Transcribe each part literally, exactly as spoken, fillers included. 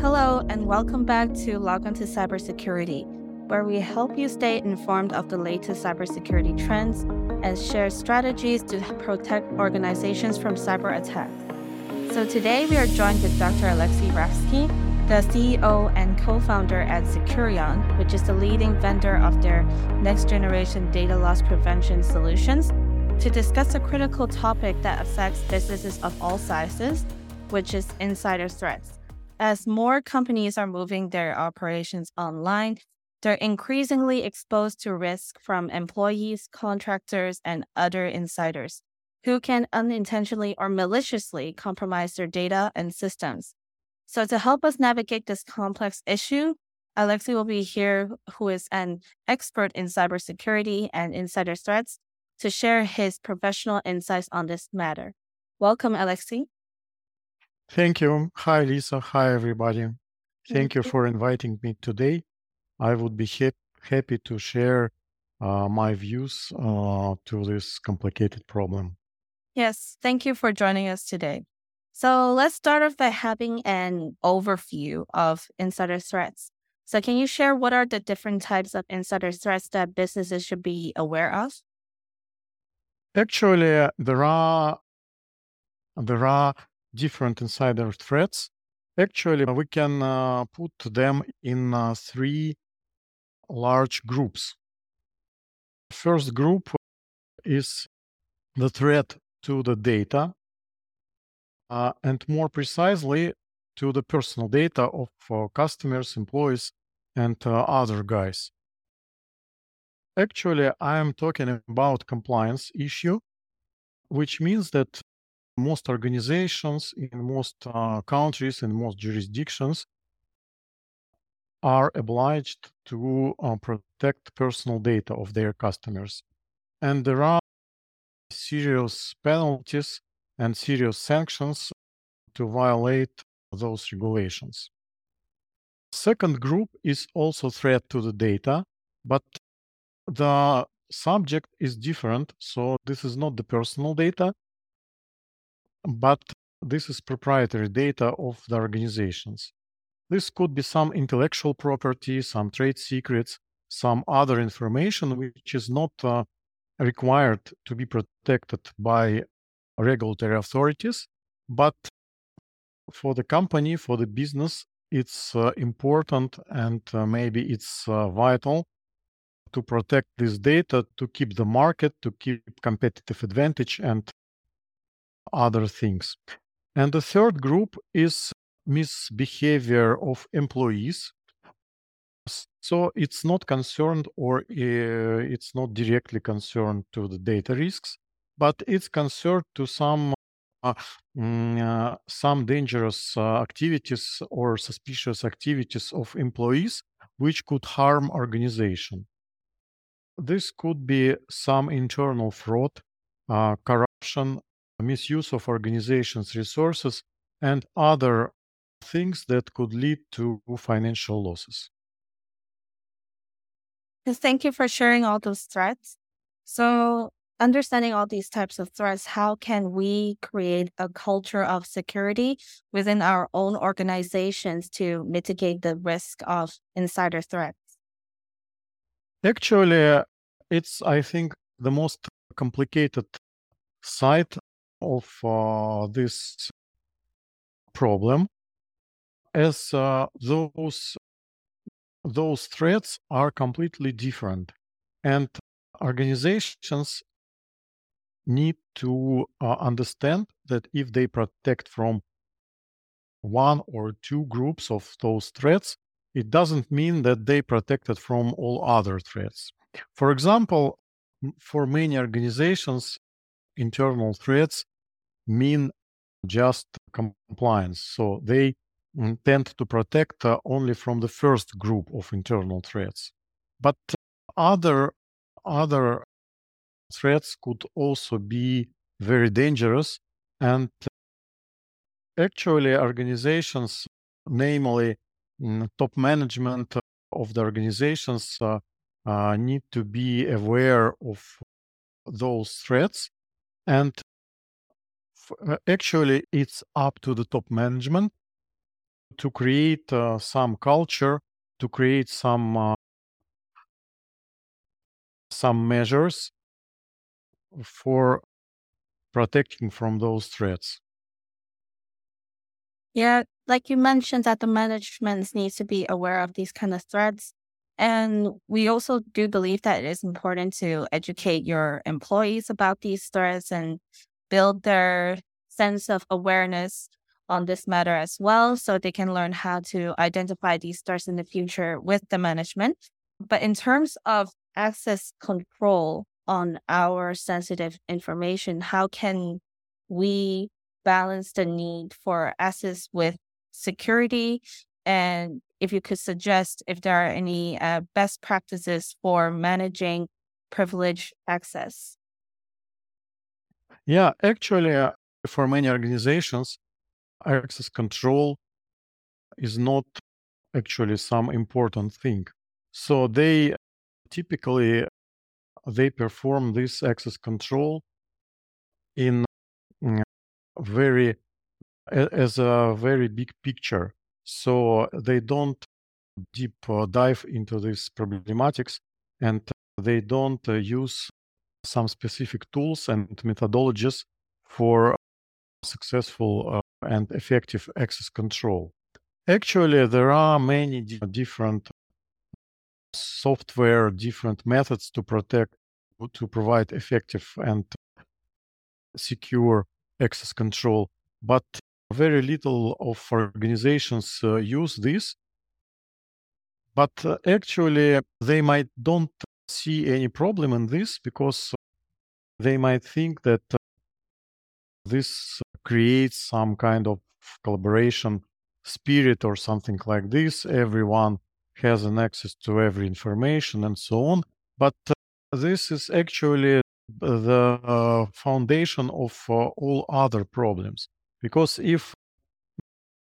Hello, and welcome back to Log On to Cybersecurity, where we help you stay informed of the latest cybersecurity trends and share strategies to protect organizations from cyber attacks. So today we are joined with Doctor Alexey Raevsky, the C E O and co-founder at Zecurion, which is the leading vendor of their next generation data loss prevention solutions, to discuss a critical topic that affects businesses of all sizes, which is insider threats. As more companies are moving their operations online, they're increasingly exposed to risk from employees, contractors, and other insiders who can unintentionally or maliciously compromise their data and systems. So to help us navigate this complex issue, Alexey will be here, who is an expert in cybersecurity and insider threats, to share his professional insights on this matter. Welcome, Alexey. Thank you. Hi, Lisa. Hi, everybody. Thank you for inviting me today. I would be ha- happy to share uh, my views uh, to this complicated problem. Yes, thank you for joining us today. So let's start off by having an overview of insider threats. So can you share what are the different types of insider threats that businesses should be aware of? Actually, there are... There are different insider threats. Actually, we can uh, put them in uh, three large groups. First group is the threat to the data, uh, and more precisely to the personal data of uh, customers, employees, and uh, other guys. Actually, I am talking about compliance issue, which means that most organizations in most uh, countries and most jurisdictions are obliged to uh, protect personal data of their customers. And there are serious penalties and serious sanctions to violate those regulations. Second group is also threat to the data, but the subject is different. So this is not the personal data, but this is proprietary data of the organizations. This could be some intellectual property, some trade secrets, some other information which is not uh, required to be protected by regulatory authorities, but for the company, for the business, it's uh, important and uh, maybe it's uh, vital to protect this data, to keep the market, to keep competitive advantage, and other things. And the third group is misbehavior of employees. So it's not concerned or uh, it's not directly concerned to the data risks, but it's concerned to some uh, mm, uh, some dangerous uh, activities or suspicious activities of employees which could harm organization. This could be some internal fraud, uh, corruption, misuse of organizations' resources, and other things that could lead to financial losses. Thank you for sharing all those threats. So understanding all these types of threats, how can we create a culture of security within our own organizations to mitigate the risk of insider threats? Actually, it's, I think, the most complicated side of uh, this problem, as uh, those those threats are completely different, and organizations need to uh, understand that if they protect from one or two groups of those threats, it doesn't mean that they protected from all other threats. For example, for many organizations, internal threats mean just compliance. So they tend to protect uh, only from the first group of internal threats. But other, other threats could also be very dangerous. And actually, organizations, namely top management of the organizations, uh, uh, need to be aware of those threats. And actually, it's up to the top management to create uh, some culture, to create some uh, some measures for protecting from those threats. Yeah, like you mentioned that the management needs to be aware of these kind of threats. And we also do believe that it is important to educate your employees about these threats and build their sense of awareness on this matter as well, so they can learn how to identify these threats in the future with the management. But in terms of access control on our sensitive information, how can we balance the need for access with security? And if you could suggest if there are any uh, best practices for managing privileged access. Yeah, actually, uh, for many organizations, access control is not actually some important thing. So they typically, they perform this access control in very, as a very big picture. So they don't deep dive into these problematics, and they don't use some specific tools and methodologies for successful and effective access control. Actually, there are many different software, different methods to protect, to provide effective and secure access control, but very little of organizations uh, use this. But uh, actually, they might don't see any problem in this, because they might think that uh, this creates some kind of collaboration spirit or something like this. Everyone has an access to every information and so on. But uh, this is actually the uh, foundation of uh, all other problems. Because if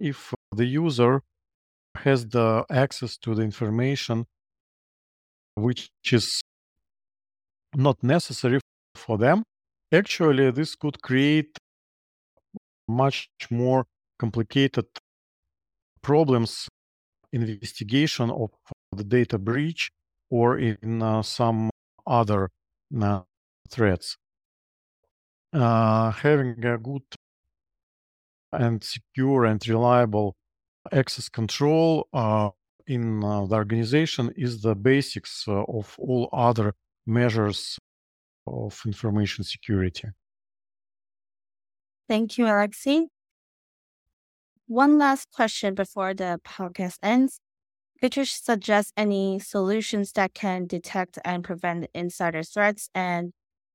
if the user has the access to the information which is not necessary for them, actually this could create much more complicated problems, investigation of the data breach or in uh, some other uh, threats. Uh, having a good and secure and reliable access control uh, in uh, the organization is the basics uh, of all other measures of information security. Thank you, Alexey. One last question before the podcast ends. Could you suggest any solutions that can detect and prevent insider threats? And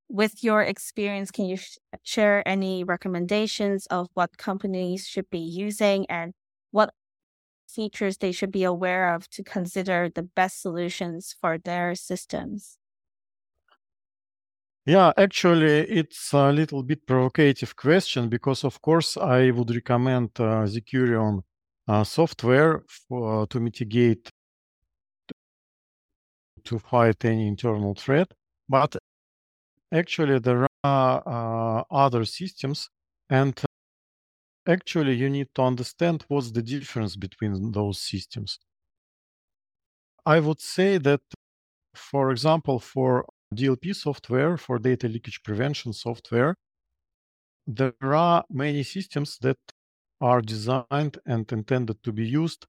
with your experience, can you sh- share any recommendations of what companies should be using and what features they should be aware of to consider the best solutions for their systems? Yeah, actually, it's a little bit provocative question, because, of course, I would recommend uh, Zecurion uh, software for, uh, to mitigate, to fight any internal threat. But actually, there are uh, other systems, and actually, you need to understand what's the difference between those systems. I would say that, for example, for D L P software, for data leakage prevention software, there are many systems that are designed and intended to be used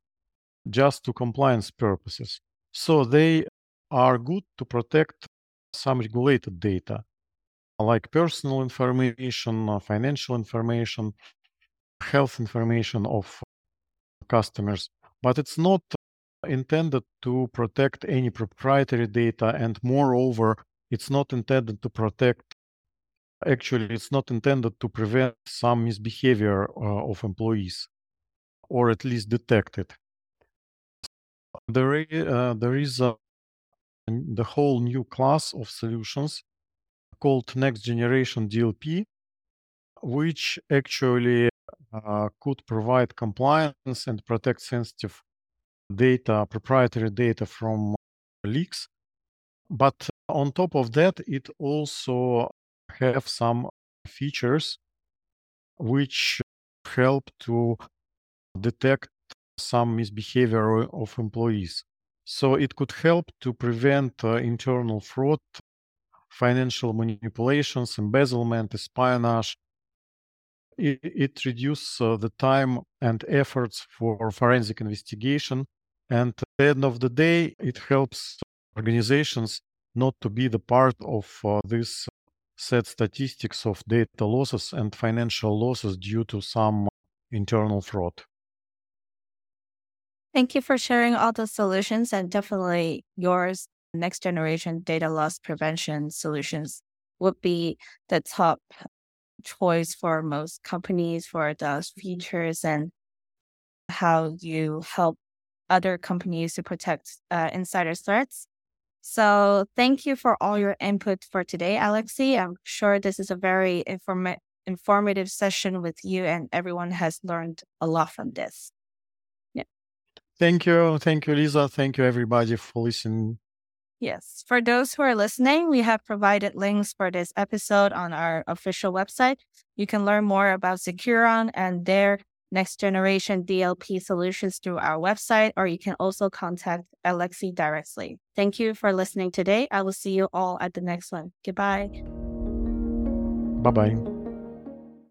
just to compliance purposes. So they are good to protect some regulated data, like personal information, financial information, health information of customers, but it's not intended to protect any proprietary data, and moreover, it's not intended to protect, actually, it's not intended to prevent some misbehavior uh, of employees, or at least detect it. There, uh, there is a the whole new class of solutions called Next Generation D L P, which actually uh, could provide compliance and protect sensitive data, proprietary data from leaks. But on top of that, it also have some features which help to detect some misbehavior of employees. So it could help to prevent uh, internal fraud, financial manipulations, embezzlement, espionage. It, it reduces uh, the time and efforts for forensic investigation. And at the end of the day, it helps organizations not to be the part of uh, this sad statistics of data losses and financial losses due to some internal fraud. Thank you for sharing all the solutions and definitely yours. Next generation data loss prevention solutions would be the top choice for most companies for those features and how you help other companies to protect uh, insider threats. So thank you for all your input for today, Alexey. I'm sure this is a very informa- informative session with you and everyone has learned a lot from this. Yeah. Thank you. Thank you, Lisa. Thank you, everybody, for listening. Yes. For those who are listening, we have provided links for this episode on our official website. You can learn more about Zecurion and their next generation D L P solutions through our website, or you can also contact Alexey directly. Thank you for listening today. I will see you all at the next one. Goodbye. Bye-bye.